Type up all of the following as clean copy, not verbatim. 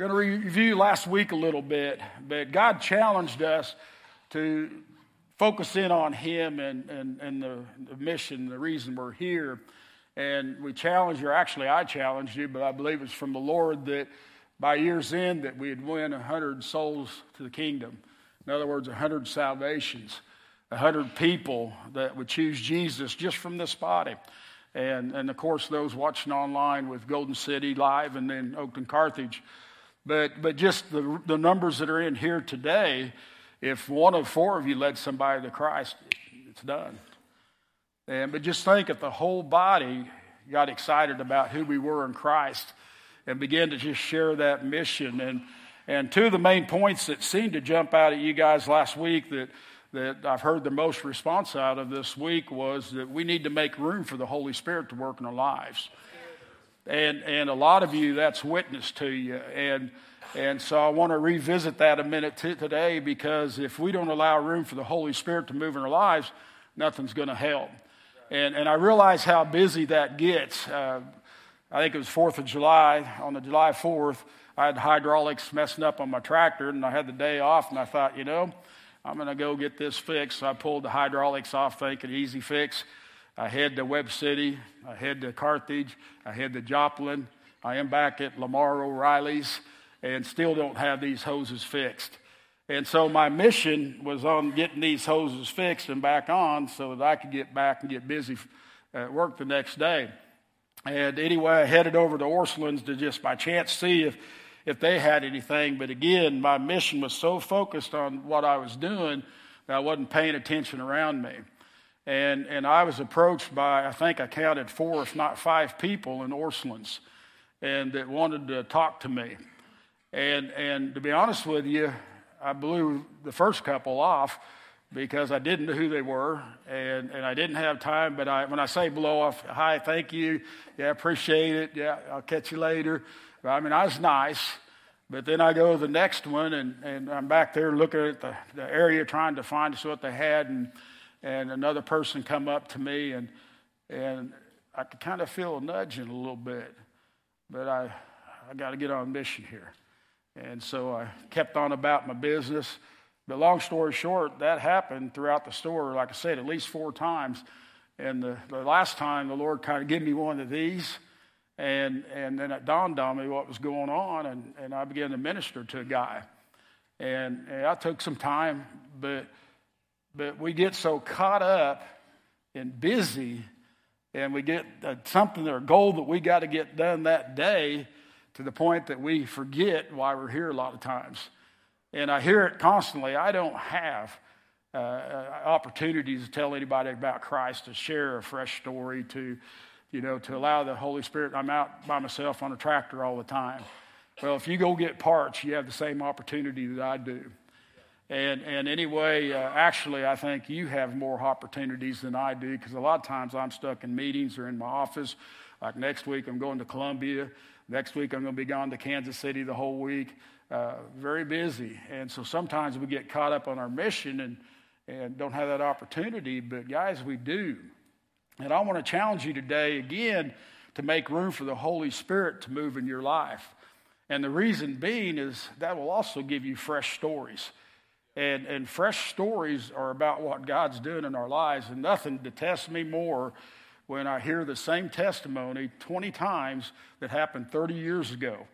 We're going to review last week a little bit, but God challenged us to focus in on Him and the mission, the reason we're here. And we challenged you, or actually I challenged you, but I believe it's from the Lord that by year's end that we'd win 100 souls to the kingdom. In other words, 100 salvations, 100 people that would choose Jesus just from this body. And of course, those watching online with Golden City Live and then Oakton, Carthage. But just the numbers that are in here today, if one of four of you led somebody to Christ, it's done. But just think, if the whole body got excited about who we were in Christ and began to just share that mission. And two of the main points that seemed to jump out at you guys last week that I've heard the most response out of this week was that we need to make room for the Holy Spirit to work in our lives. And a lot of you, that's witness to you. And so I want to revisit that a minute today, because if we don't allow room for the Holy Spirit to move in our lives, nothing's going to help. And I realize how busy that gets. I think it was 4th of July. On the July 4th, I had hydraulics messing up on my tractor, and I had the day off, and I thought, you know, I'm going to go get this fixed. So I pulled the hydraulics off, thinking easy fix. I head to Webb City. I head to Carthage. I head to Joplin. I am back at Lamar O'Reilly's and still don't have these hoses fixed. And so my mission was on getting these hoses fixed and back on so that I could get back and get busy at work the next day. And anyway, I headed over to Orsland's to just by chance see if they had anything. But again, my mission was so focused on what I was doing that I wasn't paying attention around me. And I was approached by, I think I counted 4, if not 5 people in Orsland's, and that wanted to talk to me. And to be honest with you, I blew the first couple off because I didn't know who they were, and I didn't have time. But when I say blow off, hi, thank you, yeah, appreciate it, yeah, I'll catch you later. I mean, I was nice, but then I go to the next one, and I'm back there looking at the area trying to find what they had, and another person come up to me, and I could kind of feel nudging a little bit, but I got to get on mission here. And so I kept on about my business. But long story short, that happened throughout the store, like I said, at least 4 times. And the last time, the Lord kind of gave me one of these. And then it dawned on me what was going on, and I began to minister to a guy. And I took some time, but we get so caught up and busy, and we get something or a goal that we got to get done that day, to the point that we forget why we're here a lot of times. And I hear it constantly. I don't have opportunities to tell anybody about Christ, to share a fresh story, to allow the Holy Spirit. I'm out by myself on a tractor all the time. Well, if you go get parts, you have the same opportunity that I do. And anyway, actually, I think you have more opportunities than I do, because a lot of times I'm stuck in meetings or in my office. Like next week, I'm going to Columbia. Next week, I'm going to be gone to Kansas City the whole week. Very busy. And so sometimes we get caught up on our mission and don't have that opportunity. But guys, we do. And I want to challenge you today again to make room for the Holy Spirit to move in your life. And the reason being is that will also give you fresh stories. And fresh stories are about what God's doing in our lives. And nothing detests me more when I hear the same testimony 20 times that happened 30 years ago.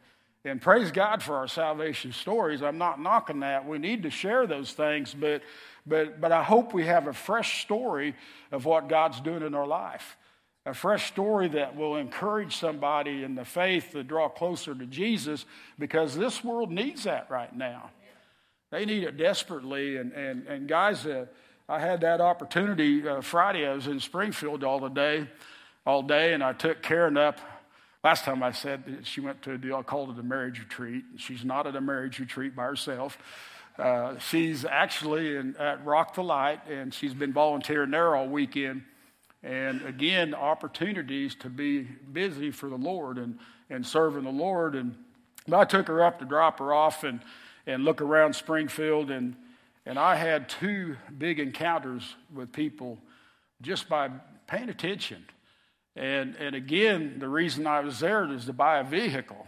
And praise God for our salvation stories. I'm not knocking that. We need to share those things, but I hope we have a fresh story of what God's doing in our life, a fresh story that will encourage somebody in the faith to draw closer to Jesus, because this world needs that right now. They need it desperately, and guys, I had that opportunity Friday. I was in Springfield all day, and I took Karen up. Last time I said that she went to a deal, I called it a marriage retreat. She's not at a marriage retreat by herself. She's actually at Rock the Light, and she's been volunteering there all weekend. And again, opportunities to be busy for the Lord and serving the Lord. And I took her up to drop her off and look around Springfield, and I had 2 big encounters with people just by paying attention. And again, the reason I was there is to buy a vehicle.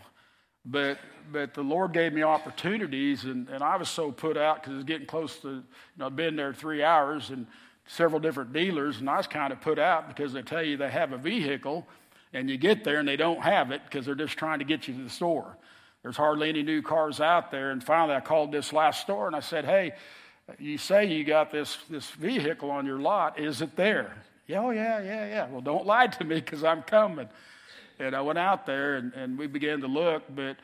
But the Lord gave me opportunities, and I was so put out because it was getting close to, I'd been there 3 hours and several different dealers, and I was kind of put out because they tell you they have a vehicle, and you get there and they don't have it because they're just trying to get you to the store. There's hardly any new cars out there, and finally I called this last store and I said, hey, you say you got this vehicle on your lot. Is it there? Yeah, oh, yeah. Well, don't lie to me because I'm coming. And I went out there, and we began to look. But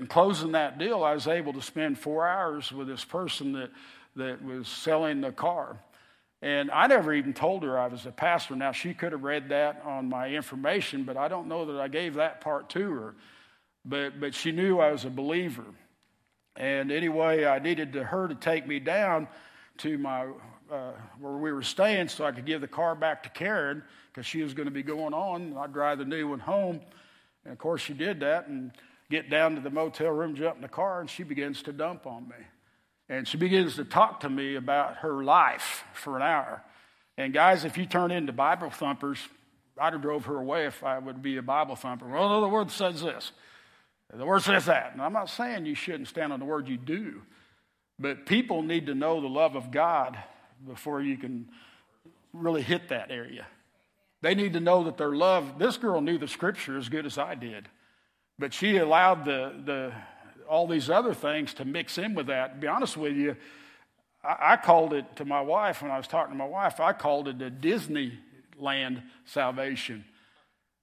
in closing that deal, I was able to spend 4 hours with this person that was selling the car. And I never even told her I was a pastor. Now, she could have read that on my information, but I don't know that I gave that part to her. But she knew I was a believer. And anyway, I needed her to take me down to my where we were staying so I could give the car back to Karen because she was going to be going on. I'd drive the new one home. And, of course, she did that and get down to the motel room, jump in the car, and she begins to dump on me. And she begins to talk to me about her life for an hour. And, guys, if you turn into Bible thumpers, I'd have drove her away if I would be a Bible thumper. Well, no, the Word says this. The Word says that. And I'm not saying you shouldn't stand on the Word. You do. But people need to know the love of God before you can really hit that area. They need to know that they're loved. This girl knew the Scripture as good as I did. But she allowed all these other things to mix in with that. To be honest with you, I called it to my wife when I was talking to my wife. I called it a Disneyland salvation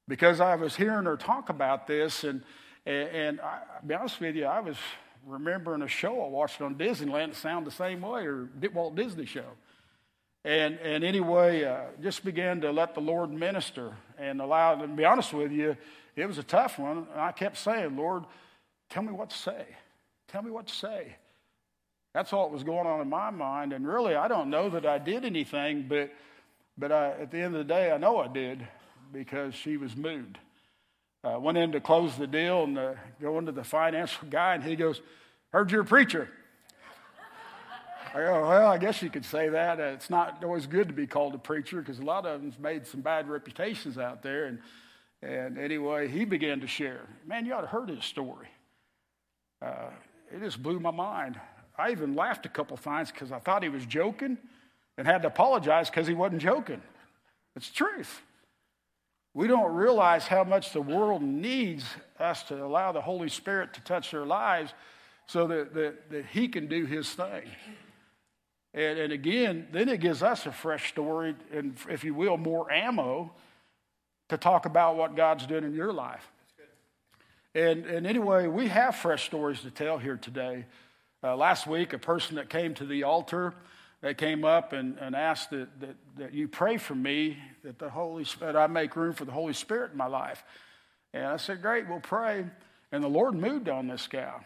because I was hearing her talk about this. And I'll be honest with you, I was remembering a show I watched on Disneyland that sounded the same way, or Walt Disney Show. And anyway, just began to let the Lord minister and allow, to be honest with you, it was a tough one. And I kept saying, Lord, tell me what to say. Tell me what to say. That's all that was going on in my mind. And really, I don't know that I did anything, but at the end of the day, I know I did because she was moved. I went in to close the deal and go into the financial guy, and he goes, heard you're a preacher. I go, well, I guess you could say that. It's not always good to be called a preacher because a lot of them's made some bad reputations out there. And anyway, he began to share. Man, you ought to heard his story. It just blew my mind. I even laughed a couple times because I thought he was joking and had to apologize because he wasn't joking. It's the truth. We don't realize how much the world needs us to allow the Holy Spirit to touch their lives so that he can do his thing. And again, then it gives us a fresh story and, if you will, more ammo to talk about what God's doing in your life. And anyway, we have fresh stories to tell here today. Last week, a person that came to the altar, they came up and asked that you pray for me, that I make room for the Holy Spirit in my life. And I said, great, we'll pray. And the Lord moved on this gal.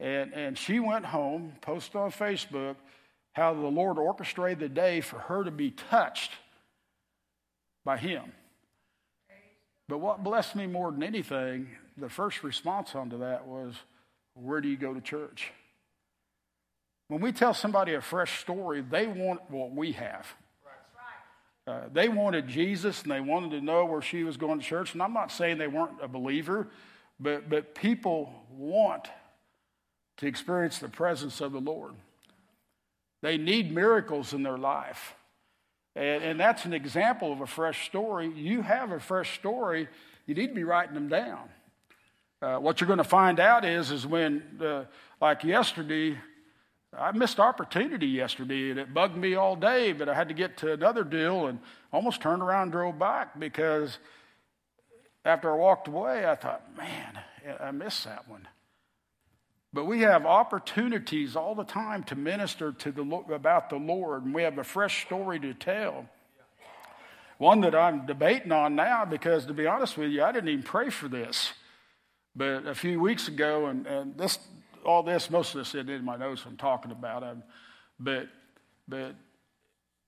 And she went home, posted on Facebook how the Lord orchestrated the day for her to be touched by him. But what blessed me more than anything, the first response onto that was, where do you go to church? When we tell somebody a fresh story, they want what we have. Right. They wanted Jesus, and they wanted to know where she was going to church. And I'm not saying they weren't a believer, but people want to experience the presence of the Lord. They need miracles in their life. And that's an example of a fresh story. You have a fresh story. You need to be writing them down. What you're going to find out is when, like yesterday, I missed opportunity yesterday, and it bugged me all day, but I had to get to another deal and almost turned around and drove back because after I walked away, I thought, man, I missed that one. But we have opportunities all the time to minister about the Lord, and we have a fresh story to tell. One that I'm debating on now because, to be honest with you, I didn't even pray for this. But a few weeks ago, and this... all this, most of this isn't in my notes I'm talking about. But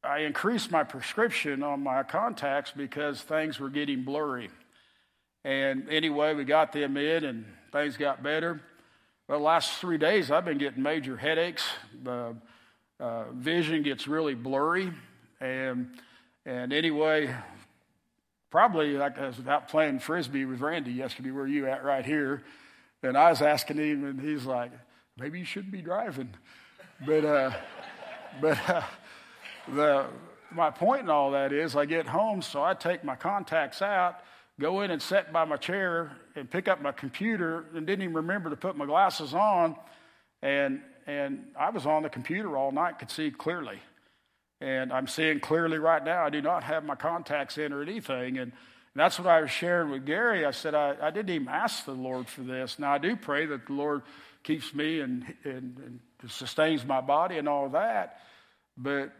I increased my prescription on my contacts because things were getting blurry. And anyway, we got them in and things got better. Well, the last 3 days, I've been getting major headaches. The vision gets really blurry. And anyway, probably like I was out playing Frisbee with Randy yesterday. Where are you at right here? And I was asking him, and he's like, maybe you shouldn't be driving. My point in all that is I get home, so I take my contacts out, go in and sit by my chair and pick up my computer, and didn't even remember to put my glasses on. And I was on the computer all night, could see clearly. And I'm seeing clearly right now. I do not have my contacts in or anything. And that's what I was sharing with Gary. I said, I didn't even ask the Lord for this. Now, I do pray that the Lord keeps me and sustains my body and all that. But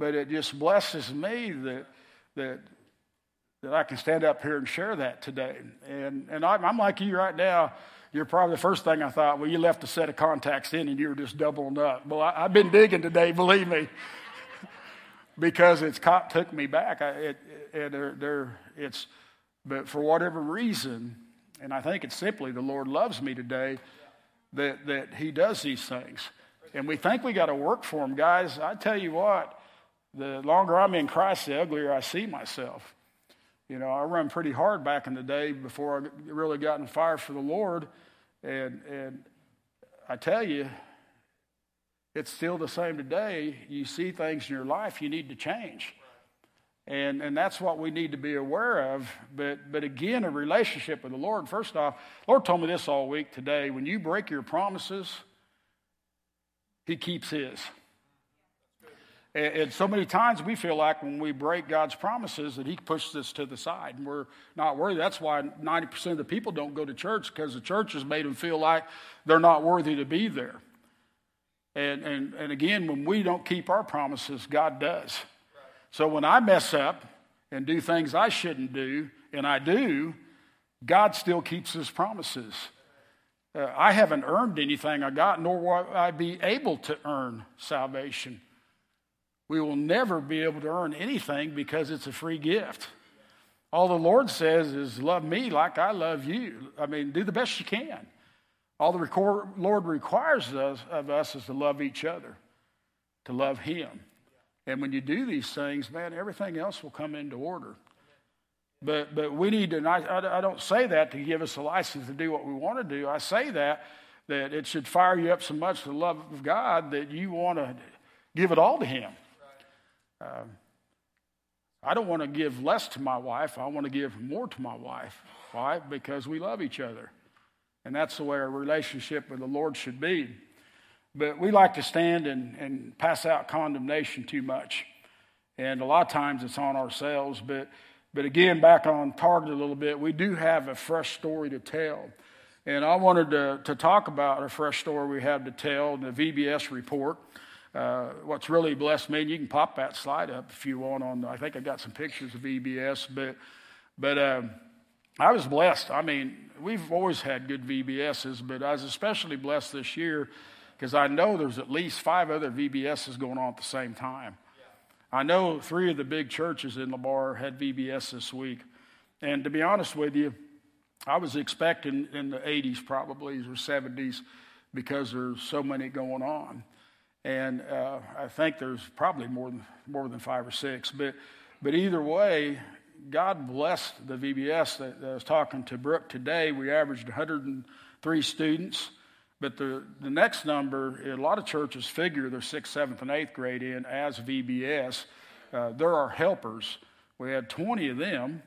it just blesses me that I can stand up here and share that today. And I'm like you right now. You're probably the first thing I thought, well, you left a set of contacts in and you were just doubling up. Well, I've been digging today, believe me, because it's took me back. But for whatever reason, and I think it's simply the Lord loves me today, that he does these things. And we think we got to work for him. Guys, I tell you what, the longer I'm in Christ, the uglier I see myself. You know, I run pretty hard back in the day before I really got in fire for the Lord. And I tell you, it's still the same today. You see things in your life you need to change. And that's what we need to be aware of. But again, a relationship with the Lord. First off, the Lord told me this all week today. When you break your promises, he keeps his. And so many times we feel like when we break God's promises that he pushes us to the side and we're not worthy. That's why 90% of the people don't go to church, because the church has made them feel like they're not worthy to be there. And again, when we don't keep our promises, God does. So when I mess up and do things I shouldn't do, and I do, God still keeps his promises. I haven't earned anything I got, nor will I be able to earn salvation. We will never be able to earn anything because it's a free gift. All the Lord says is, love me like I love you. I mean, do the best you can. All the Lord requires of us is to love each other, to love him. And when you do these things, man, everything else will come into order. But we need to, and I don't say that to give us a license to do what we want to do. I say that it should fire you up so much to the love of God that you want to give it all to him. I don't want to give less to my wife. I want to give more to my wife. Why? Because we love each other. And that's the way our relationship with the Lord should be. But we like to stand and pass out condemnation too much. And a lot of times it's on ourselves, But again, back on target a little bit, we do have a fresh story to tell. And I wanted to talk about a fresh story we have to tell in the VBS report. What's really blessed me, and you can pop that slide up if you want. I think I got some pictures of VBS, but I was blessed. I mean, we've always had good VBSs, but I was especially blessed this year because I know there's at least 5 other VBSs going on at the same time. I know 3 of the big churches in Lamar had VBS this week. And to be honest with you, I was expecting in the 80s probably or 70s because there's so many going on. And I think there's probably more than 5 or 6. But either way, God blessed the VBS that I was talking to Brooke today. We averaged 103 students. But the next number, a lot of churches figure their 6th, 7th, and 8th grade in as VBS. There are helpers. We had 20 of them,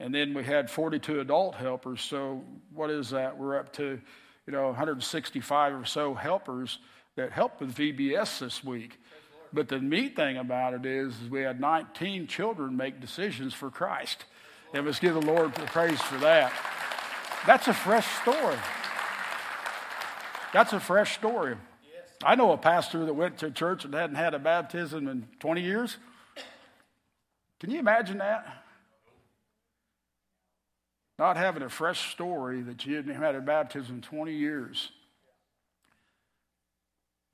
and then we had 42 adult helpers. So what is that? We're up to 165 or so helpers that helped with VBS this week. But the neat thing about it is we had 19 children make decisions for Christ. And let's give the Lord the praise for that. That's a fresh story. That's a fresh story. Yes. I know a pastor that went to church and hadn't had a baptism in 20 years. Can you imagine that? Not having a fresh story that you didn't have a baptism in 20 years.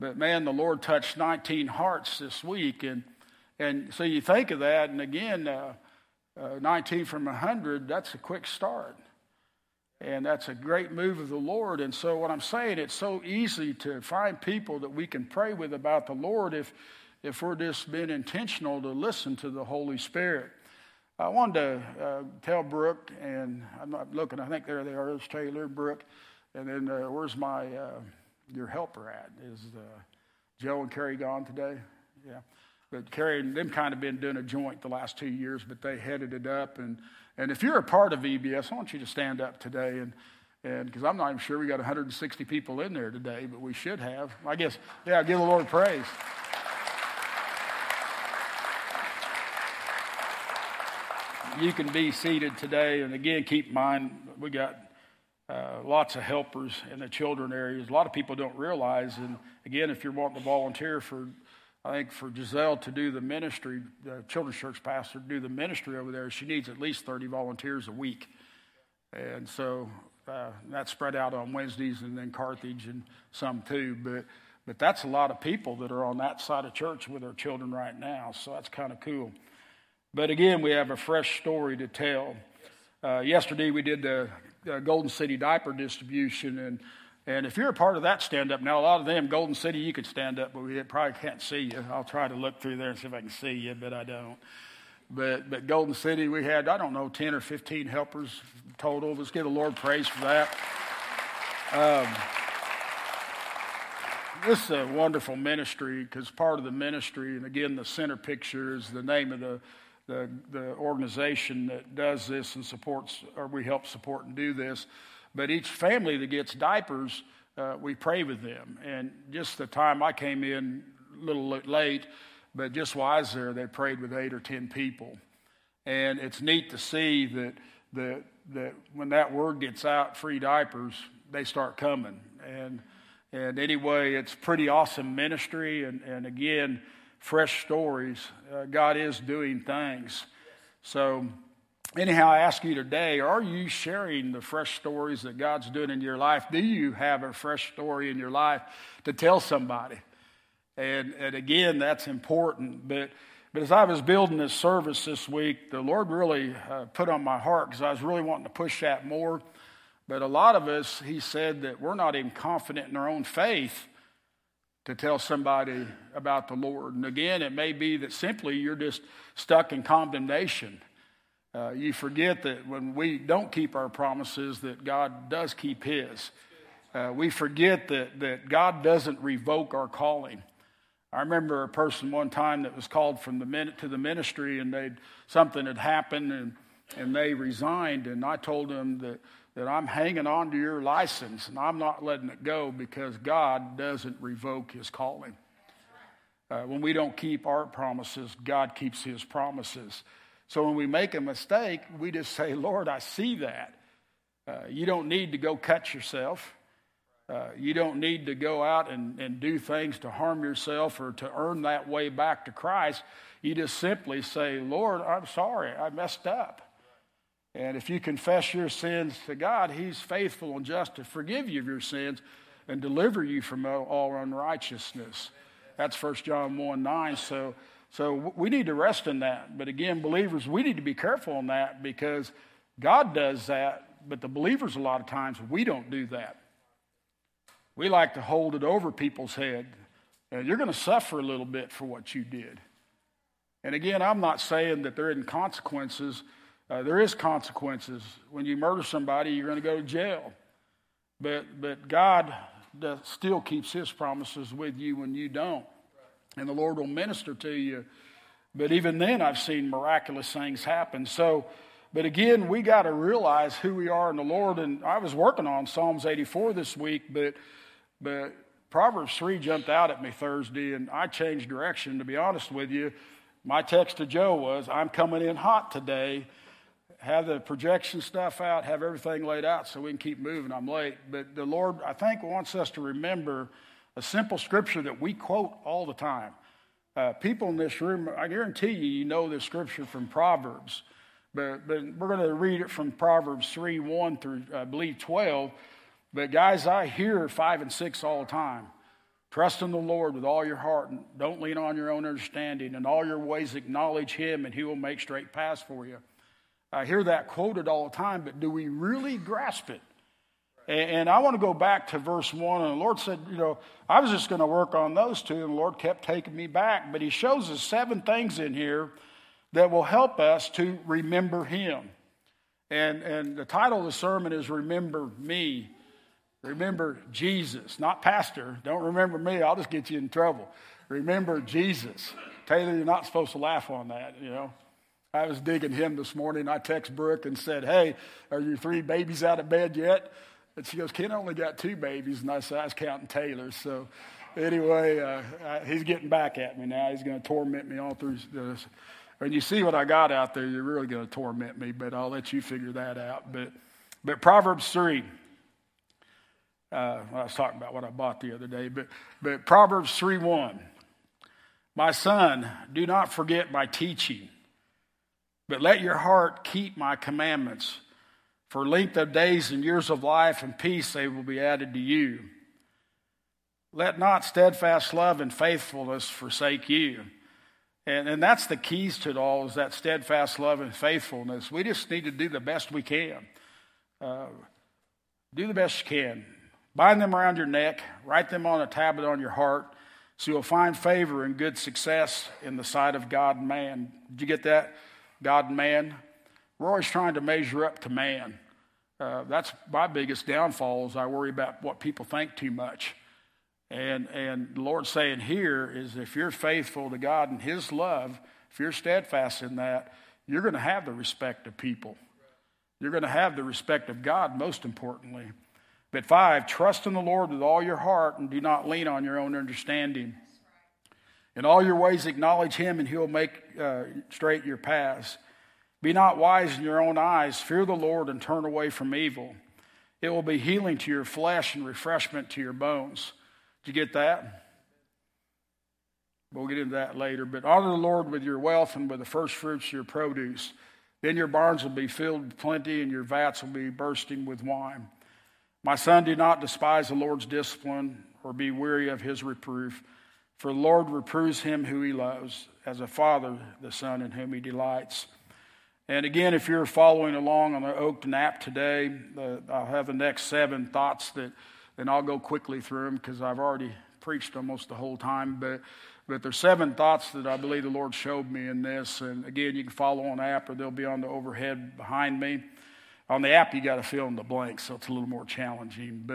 But man, the Lord touched 19 hearts this week. And so you think of that, and again, 19 from 100, that's a quick start. And that's a great move of the Lord. And so what I'm saying, it's so easy to find people that we can pray with about the Lord if we're just being intentional to listen to the Holy Spirit. I wanted to tell Brooke, and I'm not looking, I think there they are, it's Taylor, Brooke, And then where's my your helper at? Is Joe and Carrie gone today? Yeah. But Carrie and them kind of been doing a joint the last 2 years, but they headed it up. And if you're a part of VBS, I want you to stand up today. And because I'm not even sure we got 160 people in there today, but we should have. I guess, yeah, give the Lord praise. You can be seated today. And again, keep in mind, we got lots of helpers in the children areas. A lot of people don't realize. And again, if you're wanting to volunteer for, I think for Giselle to do the ministry, the children's church pastor to do the ministry over there, she needs at least 30 volunteers a week. And so that's spread out on Wednesdays and then Carthage and some too. But that's a lot of people that are on that side of church with our children right now. So that's kind of cool. But again, we have a fresh story to tell. Yesterday, we did the Golden City Diaper Distribution. And if you're a part of that, stand up. Now, a lot of them, Golden City, you could stand up, but we probably can't see you. I'll try to look through there and see if I can see you, but I don't. But Golden City, we had, I don't know, 10 or 15 helpers total. Let's give the Lord praise for that. This is a wonderful ministry because part of the ministry, and again, the center picture is the name of the organization that does this and supports, or we help support and do this. But each family that gets diapers, we pray with them. And just the time I came in, a little late, but just while I was there, they prayed with 8 or 10 people. And it's neat to see that when that word gets out, free diapers, they start coming. And anyway, it's pretty awesome ministry. And again, fresh stories. God is doing things. So anyhow, I ask you today, are you sharing the fresh stories that God's doing in your life? Do you have a fresh story in your life to tell somebody? And again, that's important. But as I was building this service this week, the Lord really put on my heart because I was really wanting to push that more. But a lot of us, he said that we're not even confident in our own faith to tell somebody about the Lord. And again, it may be that simply you're just stuck in condemnation. You forget that when we don't keep our promises, that God does keep his. We forget that God doesn't revoke our calling. I remember a person one time that was called from to the ministry, and something had happened, and they resigned. And I told them that I'm hanging on to your license, and I'm not letting it go because God doesn't revoke his calling. When we don't keep our promises, God keeps his promises. So when we make a mistake, we just say, Lord, I see that. You don't need to go cut yourself. You don't need to go out and do things to harm yourself or to earn that way back to Christ. You just simply say, Lord, I'm sorry, I messed up. And if you confess your sins to God, he's faithful and just to forgive you of your sins and deliver you from all unrighteousness. That's 1 John 1:9. So we need to rest in that. But again, believers, we need to be careful in that because God does that, but the believers a lot of times, we don't do that. We like to hold it over people's head. And you're going to suffer a little bit for what you did. And again, I'm not saying that there isn't consequences. There is consequences. When you murder somebody, you're going to go to jail. But God still keeps his promises with you when you don't. And the Lord will minister to you. But even then, I've seen miraculous things happen. So, but again, we got to realize who we are in the Lord. And I was working on Psalms 84 this week, but Proverbs 3 jumped out at me Thursday, and I changed direction, to be honest with you. My text to Joe was, I'm coming in hot today. Have the projection stuff out, have everything laid out so we can keep moving. I'm late. But the Lord, I think, wants us to remember a simple scripture that we quote all the time. People in this room, I guarantee you, you know this scripture from Proverbs. But we're going to read it from Proverbs 3:1 through, I believe, 12. But guys, I hear 5 and 6 all the time. Trust in the Lord with all your heart, and don't lean on your own understanding. In all your ways acknowledge him, and he will make straight paths for you. I hear that quoted all the time, but do we really grasp it? And I want to go back to verse 1, and the Lord said, you know, I was just going to work on those two, and the Lord kept taking me back. But he shows us 7 things in here that will help us to remember him. And the title of the sermon is Remember Me. Remember Jesus, not pastor. Don't remember me. I'll just get you in trouble. Remember Jesus. Taylor, you're not supposed to laugh on that, you know. I was digging him this morning. I text Brooke and said, hey, are your three babies out of bed yet? And she goes, Ken only got two babies. And I said, I was counting Taylor. So anyway, he's getting back at me now. He's going to torment me all through this. When you see what I got out there, you're really going to torment me, but I'll let you figure that out. But Proverbs 3. I was talking about what I bought the other day, but Proverbs 3:1. My son, do not forget my teaching, but let your heart keep my commandments. For length of days and years of life and peace they will be added to you. Let not steadfast love and faithfulness forsake you. And that's the keys to it all, is that steadfast love and faithfulness. We just need to do the best we can. Do the best you can. Bind them around your neck, write them on a tablet on your heart, so you'll find favor and good success in the sight of God and man. Did you get that? God and man. We're always trying to measure up to man. That's my biggest downfall, is I worry about what people think too much. And the Lord's saying here is, if you're faithful to God and his love, if you're steadfast in that, you're going to have the respect of people. You're going to have the respect of God, most importantly. But 5, trust in the Lord with all your heart and do not lean on your own understanding. In all your ways acknowledge him, and he'll make straight your paths. Be not wise in your own eyes. Fear the Lord and turn away from evil. It will be healing to your flesh and refreshment to your bones. Did you get that? We'll get into that later. But honor the Lord with your wealth and with the first fruits of your produce. Then your barns will be filled with plenty, and your vats will be bursting with wine. My son, do not despise the Lord's discipline or be weary of his reproof, for the Lord reproves him who he loves, as a father the son in whom he delights. And again, if you're following along on the Oakton app today, I'll have the next 7 thoughts that, and I'll go quickly through them because I've already preached almost the whole time, but there's 7 thoughts that I believe the Lord showed me in this. And again, you can follow on the app, or they'll be on the overhead behind me. On the app, you got to fill in the blanks, so it's a little more challenging.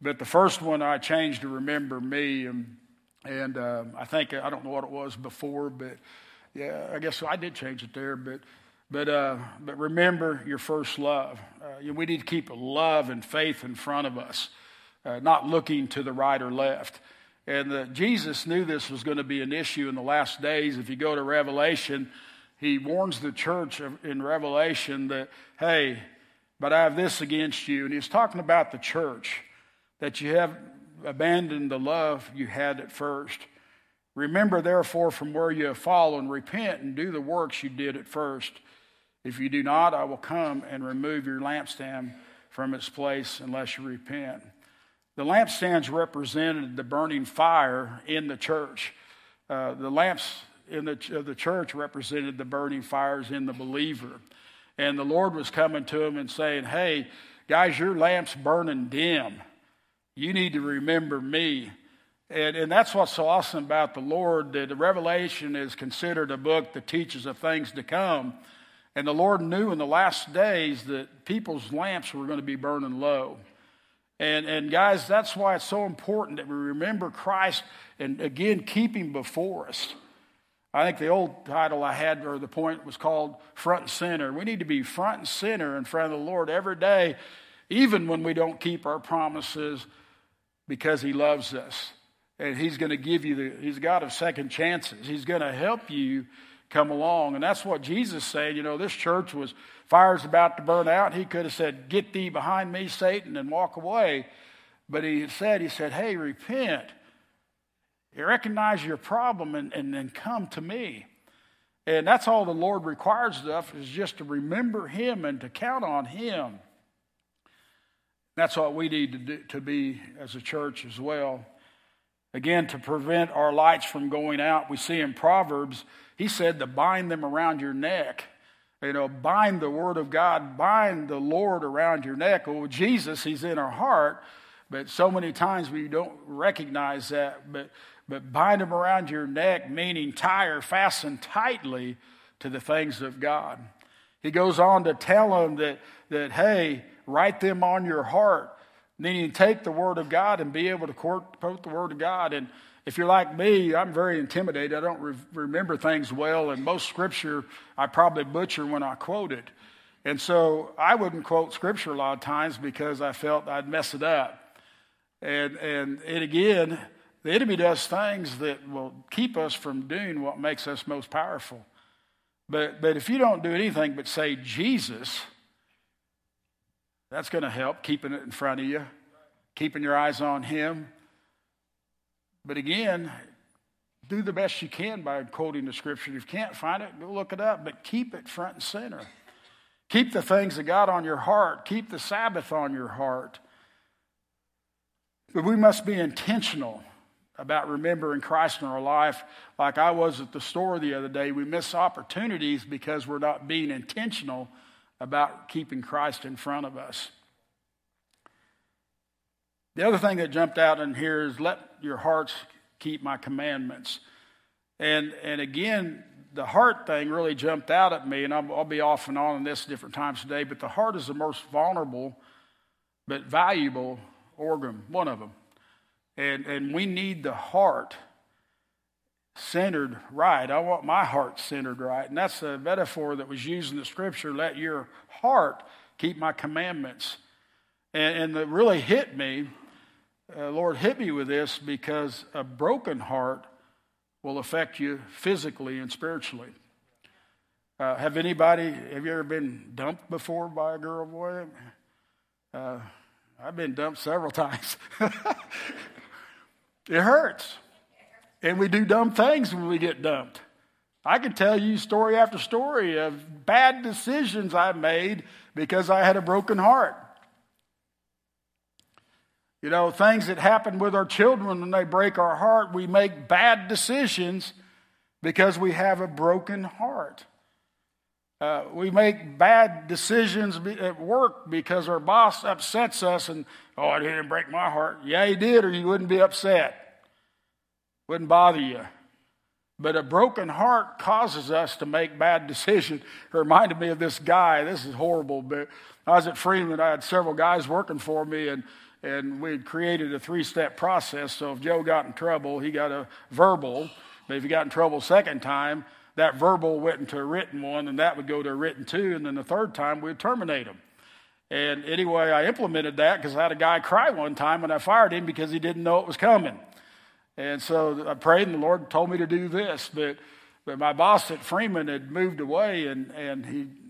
But the first one I changed to remember me, and I think, I don't know what it was before, but yeah, I guess I did change it there. But remember your first love. We need to keep love and faith in front of us, not looking to the right or left. And Jesus knew this was going to be an issue in the last days. If you go to Revelation, he warns the church in Revelation that, hey, but I have this against you. And he's talking about the church, that you have abandoned the love you had at first. Remember, therefore, from where you have fallen, repent and do the works you did at first. If you do not, I will come and remove your lampstand from its place unless you repent. The lampstands represented the burning fire in the church. The lamps of the church represented the burning fires in the believer. And the Lord was coming to him and saying, hey, guys, your lamp's burning dim. You need to remember me. And that's what's so awesome about the Lord, that the Revelation is considered a book that teaches of things to come. And the Lord knew in the last days that people's lamps were going to be burning low. And guys, that's why it's so important that we remember Christ and, again, keep him before us. I think the old title I had, or the point, was called Front and Center. We need to be front and center in front of the Lord every day, even when we don't keep our promises, because he loves us. And he's going to give you he's a God of second chances. He's going to help you come along. And that's what Jesus said. You know, this church was, fire's about to burn out. He could have said, get thee behind me, Satan, and walk away. But he said, hey, repent. You recognize your problem and then come to me. And that's all the Lord requires of us, is just to remember him and to count on him. That's what we need to do, to be as a church as well. Again, to prevent our lights from going out, we see in Proverbs, he said to bind them around your neck. You know, bind the word of God, bind the Lord around your neck. Well, with Jesus, he's in our heart, but so many times we don't recognize that. But bind them around your neck, meaning tie or fasten tightly to the things of God. He goes on to tell them that, hey, write them on your heart. And then you take the Word of God and be able to quote the Word of God. And if you're like me, I'm very intimidated. I don't remember things well, and most Scripture I probably butcher when I quote it. And so I wouldn't quote Scripture a lot of times because I felt I'd mess it up. And again, the enemy does things that will keep us from doing what makes us most powerful. But if you don't do anything but say Jesus, that's going to help, keeping it in front of you, keeping your eyes on Him. But again, do the best you can by quoting the Scripture. If you can't find it, go look it up, but keep it front and center. Keep the things of God on your heart. Keep the Sabbath on your heart. But we must be intentional about remembering Christ in our life. Like I was at the store the other day, we miss opportunities because we're not being intentional about keeping Christ in front of us. The other thing that jumped out in here is let your hearts keep my commandments. And again, the heart thing really jumped out at me, and I'll be off and on this different times today, but the heart is the most vulnerable but valuable organ, one of them. And we need the heart centered right. I want my heart centered right. And that's the metaphor that was used in the Scripture, let your heart keep my commandments. And that really hit me, Lord hit me with this, because a broken heart will affect you physically and spiritually. Have you ever been dumped before by a girl, boy? I've been dumped several times. It hurts. And we do dumb things when we get dumped. I could tell you story after story of bad decisions I made because I had a broken heart. You know, things that happen with our children when they break our heart, we make bad decisions because we have a broken heart. We make bad decisions at work because our boss upsets us and, oh, I didn't break my heart. Yeah, he did, or you wouldn't be upset. Wouldn't bother you. But a broken heart causes us to make bad decisions. It reminded me of this guy. This is horrible, but I was at Freeman. I had several guys working for me, and we had created a 3-step process. So if Joe got in trouble, he got a verbal. But if he got in trouble a second time, that verbal went into a written one, and that would go to a written 2. And then the third time, we'd terminate him. And anyway, I implemented that because I had a guy cry one time, and I fired him because he didn't know it was coming. And so I prayed, and the Lord told me to do this. But my boss at Freeman had moved away, and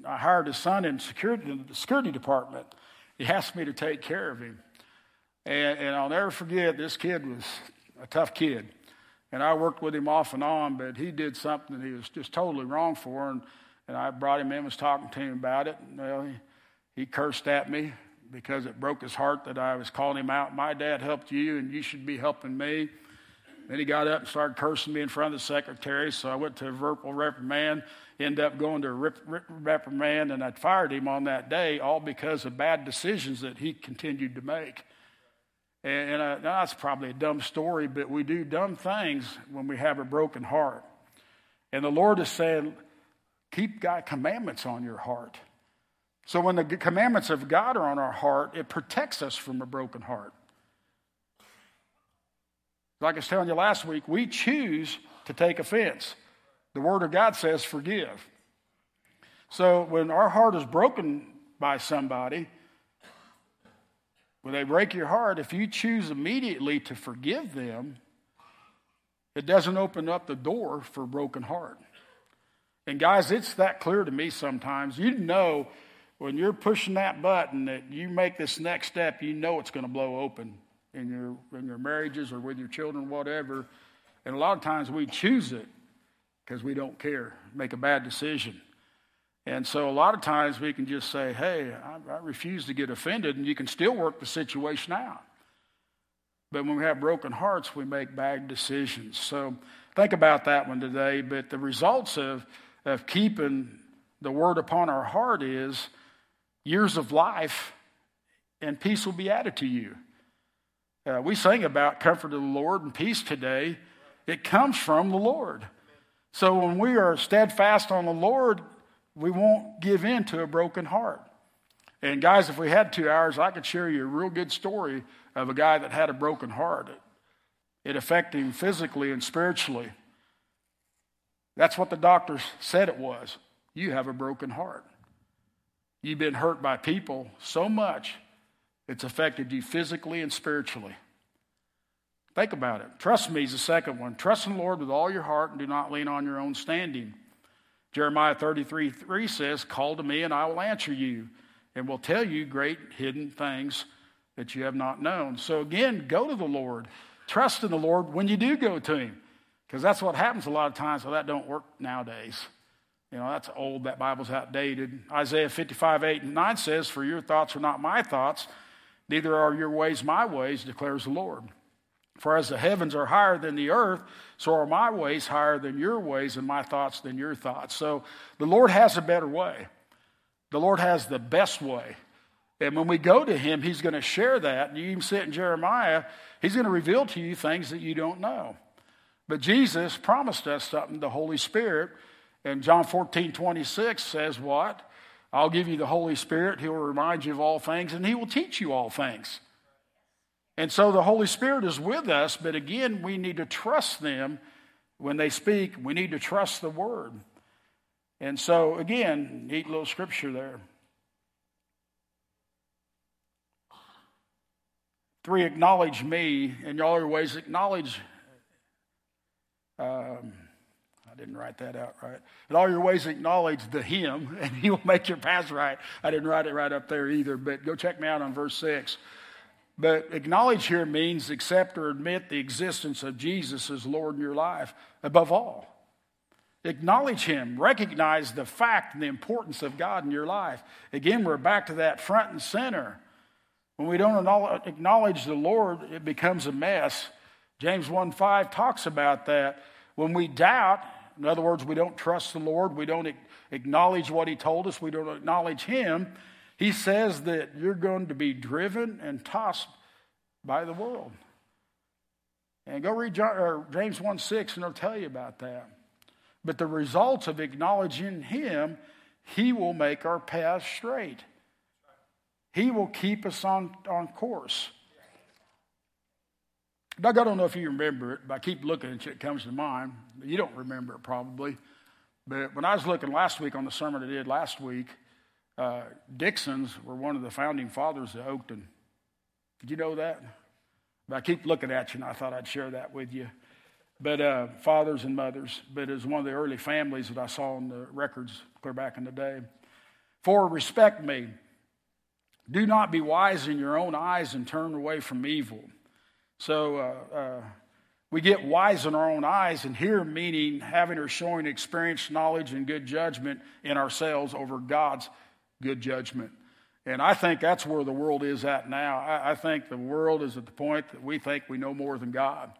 I hired his son in the security department. He asked me to take care of him. And I'll never forget, this kid was a tough kid. And I worked with him off and on, but he did something he was just totally wrong for. And I brought him in, was talking to him about it. And well, he cursed at me because it broke his heart that I was calling him out. My dad helped you, and you should be helping me. Then he got up and started cursing me in front of the secretary. So I went to a verbal reprimand, ended up going to a reprimand, and I fired him on that day, all because of bad decisions that he continued to make. And that's probably a dumb story, but we do dumb things when we have a broken heart. And the Lord is saying, keep God's commandments on your heart. So when the commandments of God are on our heart, it protects us from a broken heart. Like I was telling you last week, we choose to take offense. The Word of God says forgive. So when our heart is broken by somebody, when they break your heart, if you choose immediately to forgive them, it doesn't open up the door for a broken heart. And guys, it's that clear to me sometimes. You know when you're pushing that button that you make this next step, you know it's going to blow open in your marriages or with your children, whatever. And a lot of times we choose it because we don't care, make a bad decision. And so a lot of times we can just say, hey, I refuse to get offended, and you can still work the situation out. But when we have broken hearts, we make bad decisions. So think about that one today. But the results of keeping the Word upon our heart is years of life and peace will be added to you. We sang about comfort of the Lord and peace today. It comes from the Lord. So when we are steadfast on the Lord, we won't give in to a broken heart. And guys, if we had 2 hours, I could share you a real good story of a guy that had a broken heart. It affected him physically and spiritually. That's what the doctors said it was. You have a broken heart. You've been hurt by people so much, it's affected you physically and spiritually. Think about it. Trust me is the second one. Trust in the Lord with all your heart and do not lean on your own standing. Jeremiah 33:3 says, call to me and I will answer you and will tell you great hidden things that you have not known. So again, go to the Lord. Trust in the Lord when you do go to him, because that's what happens a lot of times. So that don't work nowadays. You know, that's old. That Bible's outdated. Isaiah 55:8-9 says, for your thoughts are not my thoughts, neither are your ways my ways, declares the Lord. For as the heavens are higher than the earth, so are my ways higher than your ways, and my thoughts than your thoughts. So the Lord has a better way. The Lord has the best way. And when we go to him, he's going to share that. You even see it in Jeremiah. He's going to reveal to you things that you don't know. But Jesus promised us something, the Holy Spirit. And John 14:26 says what? I'll give you the Holy Spirit. He will remind you of all things, and he will teach you all things. And so the Holy Spirit is with us, but again, we need to trust them when they speak. We need to trust the Word. And so, again, neat little scripture there. 3, acknowledge me in all your ways. Acknowledge, I didn't write that out right. In all your ways, acknowledge the him, and he will make your path right. I didn't write it right up there either, but go check me out on verse 6. But acknowledge here means accept or admit the existence of Jesus as Lord in your life, above all. Acknowledge him. Recognize the fact and the importance of God in your life. Again, we're back to that front and center. When we don't acknowledge the Lord, it becomes a mess. James 1:5 talks about that. When we doubt, in other words, we don't trust the Lord, we don't acknowledge what he told us, we don't acknowledge him, he says that you're going to be driven and tossed by the world. And go read James 1:6, and they'll tell you about that. But the results of acknowledging him, he will make our path straight. He will keep us on course. Doug, I don't know if you remember it, but I keep looking at you, it comes to mind. You don't remember it probably. But when I was looking last week on the sermon I did last week, Dixons were one of the founding fathers of Oakton. Did you know that? But I keep looking at you, and I thought I'd share that with you. But fathers and mothers. But it was one of the early families that I saw in the records clear back in the day. 4, respect me. Do not be wise in your own eyes and turn away from evil. So we get wise in our own eyes, and here meaning having or showing experience, knowledge, and good judgment in ourselves over God's good judgment. And I think that's where the world is at now. I think the world is at the point that we think we know more than God.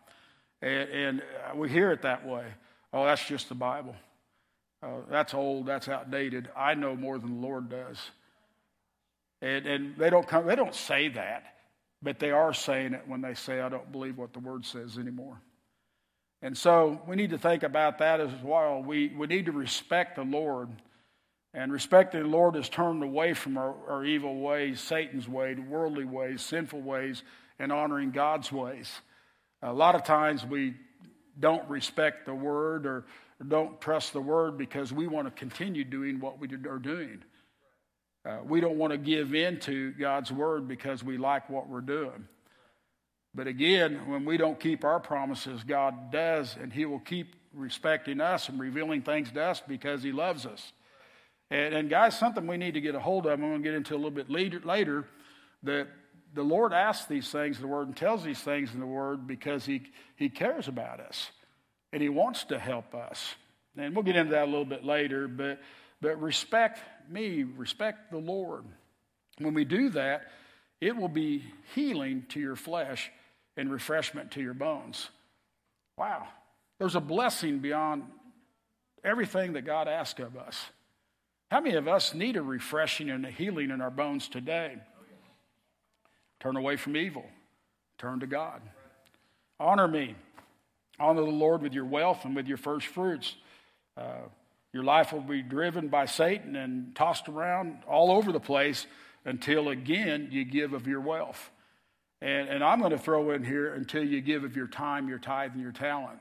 And we hear it that way. Oh, that's just the Bible. That's old. That's outdated. I know more than the Lord does. And they don't say that, but they are saying it when they say, I don't believe what the Word says anymore. And so we need to think about that as well. We need to respect the Lord. And respecting the Lord is turned away from our evil ways, Satan's way, worldly ways, sinful ways, and honoring God's ways. A lot of times we don't respect the Word or don't trust the Word because we want to continue doing what we are doing. We don't want to give in to God's Word because we like what we're doing. But again, when we don't keep our promises, God does, and he will keep respecting us and revealing things to us because he loves us. And guys, something we need to get a hold of, I'm going to get into a little bit later, that the Lord asks these things in the Word and tells these things in the Word because he cares about us and he wants to help us. And we'll get into that a little bit later, but respect me, respect the Lord. When we do that, it will be healing to your flesh and refreshment to your bones. Wow. There's a blessing beyond everything that God asks of us. How many of us need a refreshing and a healing in our bones today? Turn away from evil. Turn to God. Honor me. Honor the Lord with your wealth and with your first fruits. Your life will be driven by Satan and tossed around all over the place until again you give of your wealth. And I'm going to throw in here until you give of your time, your tithe, and your talent.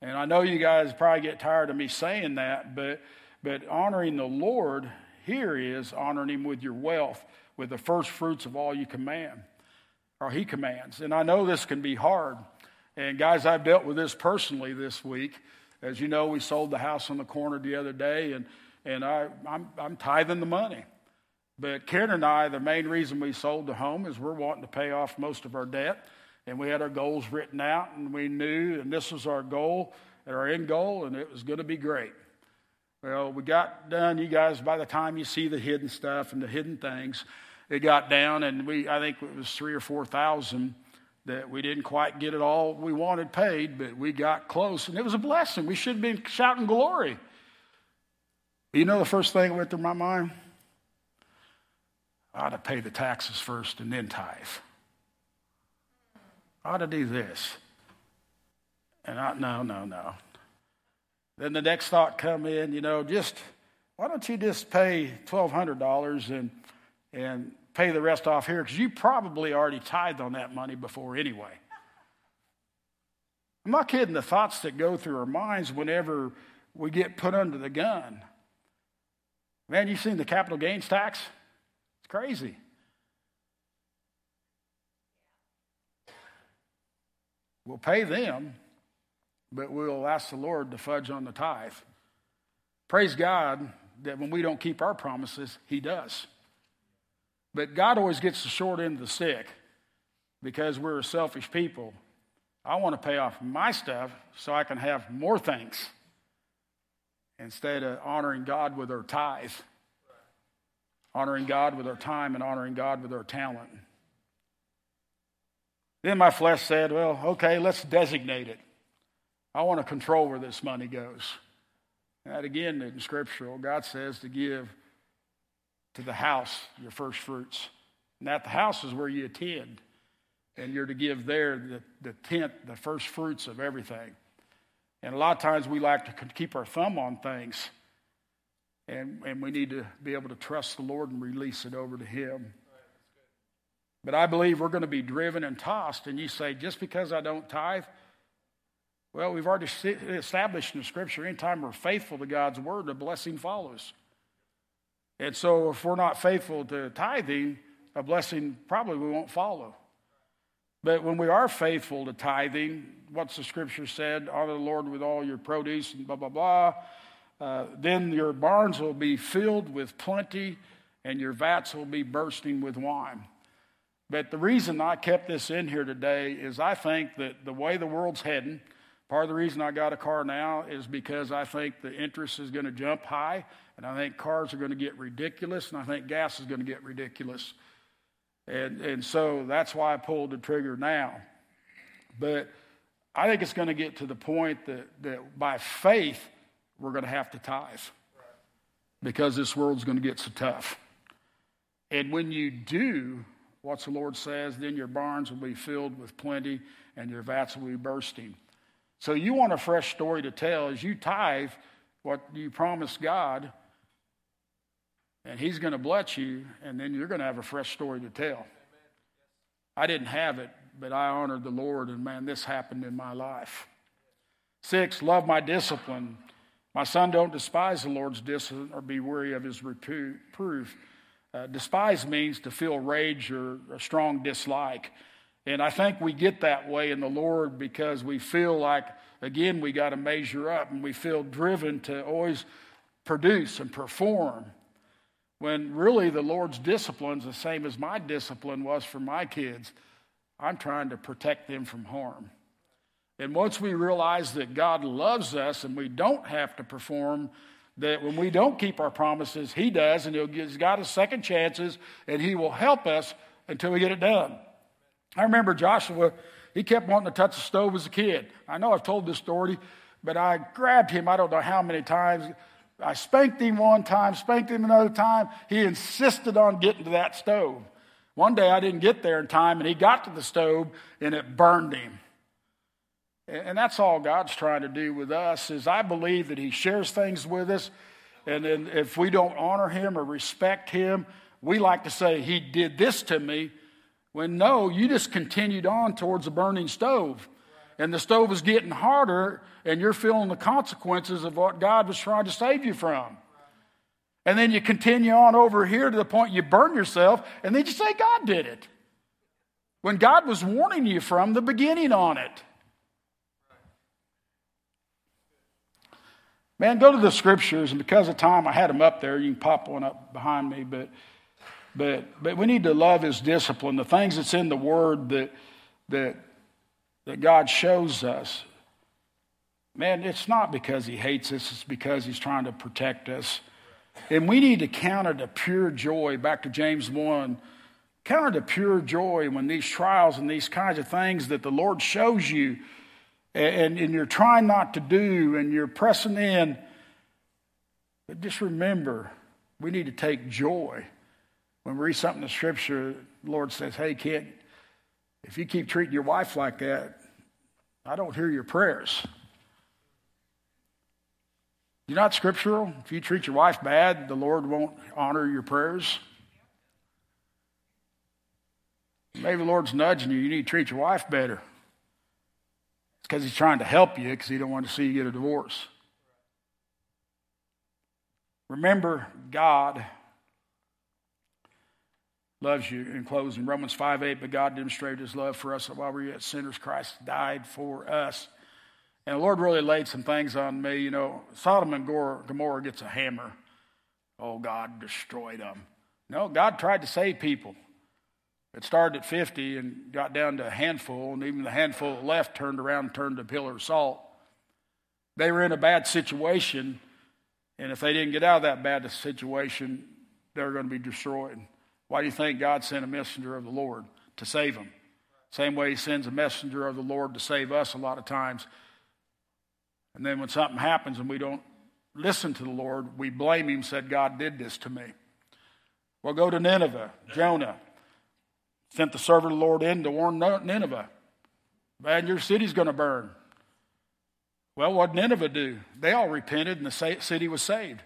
And I know you guys probably get tired of me saying that, but honoring the Lord here is honoring him with your wealth, with the first fruits of all you command, or he commands. And I know this can be hard. And guys, I've dealt with this personally this week. As you know, we sold the house on the corner the other day, and I'm tithing the money. But Karen and I, the main reason we sold the home is we're wanting to pay off most of our debt. And we had our goals written out, and we knew, and this was our goal and our end goal, and it was going to be great. Well, we got done, you guys, by the time you see the hidden stuff and the hidden things, it got down, and I think it was $3,000 or $4,000 that we didn't quite get it all we wanted paid, but we got close, and it was a blessing. We should have been shouting glory. You know the first thing that went through my mind? I ought to pay the taxes first and then tithe. I ought to do this. And no. Then the next thought come in, why don't you just pay $1,200 and pay the rest off here? Because you probably already tithed on that money before anyway. I'm not kidding. The thoughts that go through our minds whenever we get put under the gun. Man, you've seen the capital gains tax? It's crazy. We'll pay them, but we'll ask the Lord to fudge on the tithe. Praise God that when we don't keep our promises, he does. But God always gets the short end of the stick because we're a selfish people. I want to pay off my stuff so I can have more things instead of honoring God with our tithe, honoring God with our time, and honoring God with our talent. Then my flesh said, well, okay, let's designate it. I want to control where this money goes. That again, in scriptural, God says to give to the house your first fruits. And that the house is where you attend. And you're to give there the tenth, the first fruits of everything. And a lot of times we like to keep our thumb on things. And we need to be able to trust the Lord and release it over to him. But I believe we're going to be driven and tossed. And you say, just because I don't tithe? Well, we've already established in the Scripture, anytime we're faithful to God's word, a blessing follows. And so if we're not faithful to tithing, a blessing probably we won't follow. But when we are faithful to tithing, what's the Scripture said? Honor the Lord with all your produce and blah, blah, blah. Then your barns will be filled with plenty and your vats will be bursting with wine. But the reason I kept this in here today is I think that the way the world's heading, part of the reason I got a car now is because I think the interest is going to jump high, and I think cars are going to get ridiculous, and I think gas is going to get ridiculous. And so that's why I pulled the trigger now. But I think it's going to get to the point that by faith we're going to have to tithe because this world's going to get so tough. And when you do what the Lord says, then your barns will be filled with plenty and your vats will be bursting. So you want a fresh story to tell as you tithe what you promised God, and he's going to bless you, and then you're going to have a fresh story to tell. I didn't have it, but I honored the Lord, and man, this happened in my life. 6, love my discipline. My son, don't despise the Lord's discipline or be weary of his reproof. Despise means to feel rage or a strong dislike. And I think we get that way in the Lord because we feel like, again, we got to measure up and we feel driven to always produce and perform when really the Lord's discipline is the same as my discipline was for my kids. I'm trying to protect them from harm. And once we realize that God loves us and we don't have to perform, that when we don't keep our promises, he does, and he's got us second chances, and he will help us until we get it done. I remember Joshua, he kept wanting to touch the stove as a kid. I know I've told this story, but I grabbed him I don't know how many times. I spanked him one time, spanked him another time. He insisted on getting to that stove. One day I didn't get there in time, and he got to the stove, and it burned him. And that's all God's trying to do with us is I believe that he shares things with us. And then if we don't honor him or respect him, we like to say, he did this to me, when no, you just continued on towards a burning stove. And the stove is getting harder, and you're feeling the consequences of what God was trying to save you from. And then you continue on over here to the point you burn yourself, and then you say God did it, when God was warning you from the beginning on it. Man, go to the scriptures, and because of time, I had them up there. You can pop one up behind me, but we need to love his discipline, the things that's in the Word that God shows us. Man, it's not because he hates us, it's because he's trying to protect us. And we need to count it a pure joy, back to James 1, count it a pure joy when these trials and these kinds of things that the Lord shows you and you're trying not to do and you're pressing in. But just remember, we need to take joy. When we read something in Scripture, the Lord says, hey, kid, if you keep treating your wife like that, I don't hear your prayers. You're not scriptural. If you treat your wife bad, the Lord won't honor your prayers. Maybe the Lord's nudging you. You need to treat your wife better. It's because he's trying to help you because he don't want to see you get a divorce. Remember, God loves you. In closing, Romans 5:8, but God demonstrated his love for us while we were yet sinners, Christ died for us. And the Lord really laid some things on me. You know, Sodom and Gomorrah gets a hammer. Oh, God destroyed them. No, God tried to save people. It started at 50 and got down to a handful, and even the handful that left turned around and turned to a pillar of salt. They were in a bad situation, and if they didn't get out of that bad situation, they were going to be destroyed. Why do you think God sent a messenger of the Lord to save them? Same way he sends a messenger of the Lord to save us a lot of times. And then when something happens and we don't listen to the Lord, we blame him, said, God did this to me. Well, go to Nineveh. Jonah sent the servant of the Lord in to warn Nineveh. Man, your city's going to burn. Well, what did Nineveh do? They all repented and the city was saved.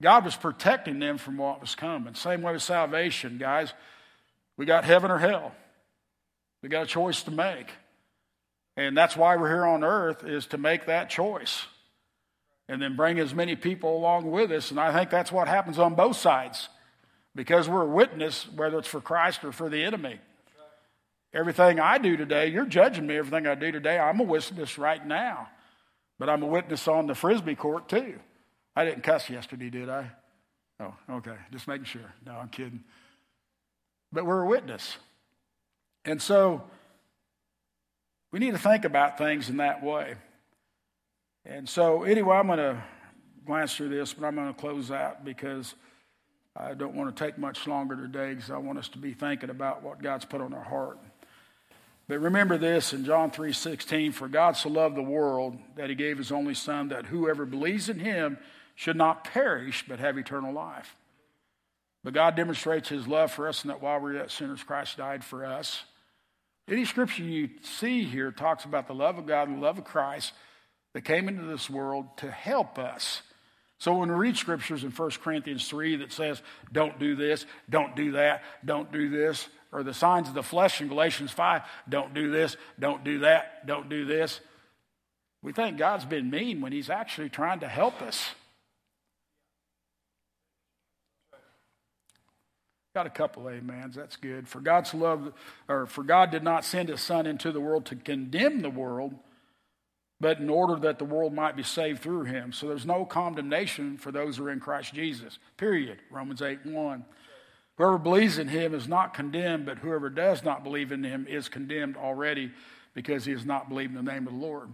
God was protecting them from what was coming. Same way with salvation, guys. We got heaven or hell. We got a choice to make. And that's why we're here on earth, is to make that choice. And then bring as many people along with us. And I think that's what happens on both sides. Because we're a witness, whether it's for Christ or for the enemy. Everything I do today, you're judging me. Everything I do today, I'm a witness right now. But I'm a witness on the Frisbee court too. I didn't cuss yesterday, did I? Oh, okay. Just making sure. No, I'm kidding. But we're a witness. And so we need to think about things in that way. And so anyway, I'm going to glance through this, but I'm going to close out because I don't want to take much longer today because I want us to be thinking about what God's put on our heart. But remember this in John 3:16, for God so loved the world that he gave his only son, that whoever believes in him should not perish but have eternal life. But God demonstrates his love for us, and that while we were yet sinners, Christ died for us. Any scripture you see here talks about the love of God and the love of Christ that came into this world to help us. So when we read scriptures in 1 Corinthians 3 that says, don't do this, don't do that, don't do this, or the signs of the flesh in Galatians 5, don't do this, don't do that, don't do this, we think God's been mean when he's actually trying to help us. Got a couple amens, that's good. For God's love, or for God did not send his son into the world to condemn the world, but in order that the world might be saved through him. So there's no condemnation for those who are in Christ Jesus, period. Romans 8:1. Whoever believes in him is not condemned, but whoever does not believe in him is condemned already because he has not believed in the name of the Lord.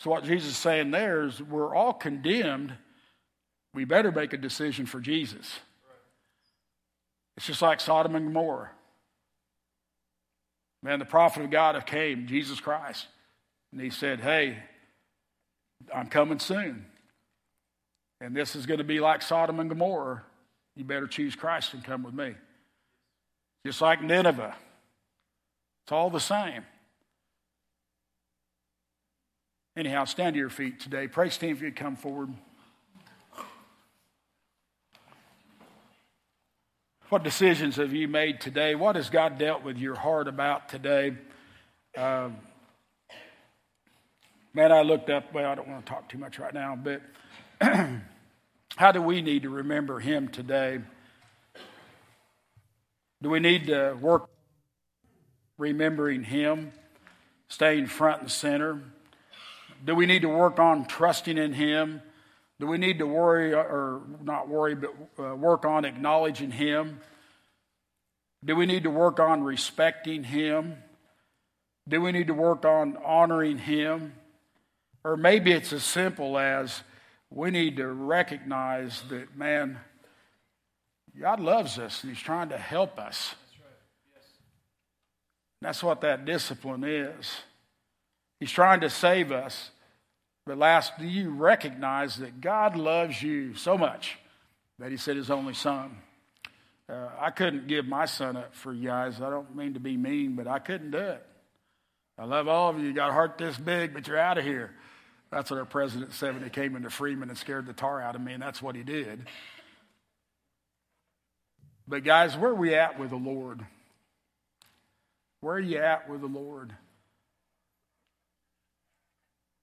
So what Jesus is saying there is we're all condemned. We better make a decision for Jesus. It's just like Sodom and Gomorrah. Man, the prophet of God came, Jesus Christ, and he said, hey, I'm coming soon. And this is going to be like Sodom and Gomorrah. You better choose Christ and come with me. Just like Nineveh. It's all the same. Anyhow, stand to your feet today. Praise team, if you'd come forward. What decisions have you made today? What has God dealt with your heart about today? Man, I looked up, well, I don't want to talk too much right now, but how do we need to remember him today? Do we need to work remembering him, staying front and center? Do we need to work on trusting in him? Do we need to work on acknowledging him? Do we need to work on respecting him? Do we need to work on honoring him? Or maybe it's as simple as we need to recognize that, man, God loves us and he's trying to help us. That's right. Yes. That's what that discipline is. He's trying to save us. But last, do you recognize that God loves you so much that he sent his only son? I couldn't give my son up for you guys. I don't mean to be mean, but I couldn't do it. I love all of you. You got a heart this big, but you're out of here. That's what our president said when he came into Freeman and scared the tar out of me, and that's what he did. But guys, where are we at with the Lord? Where are you at with the Lord?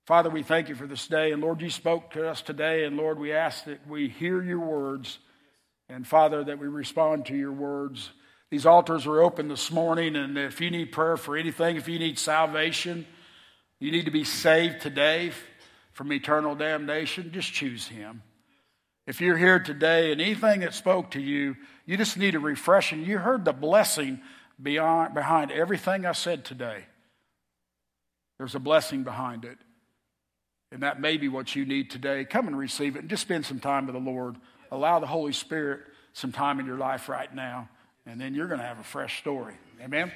Father, we thank you for this day. And Lord, you spoke to us today. And Lord, we ask that we hear your words. And Father, that we respond to your words. These altars are open this morning. And if you need prayer for anything, if you need salvation, you need to be saved today from eternal damnation, just choose him. If you're here today and anything that spoke to you, you just need a refreshing. You heard the blessing behind everything I said today. There's a blessing behind it. And that may be what you need today. Come and receive it and just spend some time with the Lord. Allow the Holy Spirit some time in your life right now. And then you're going to have a fresh story. Amen?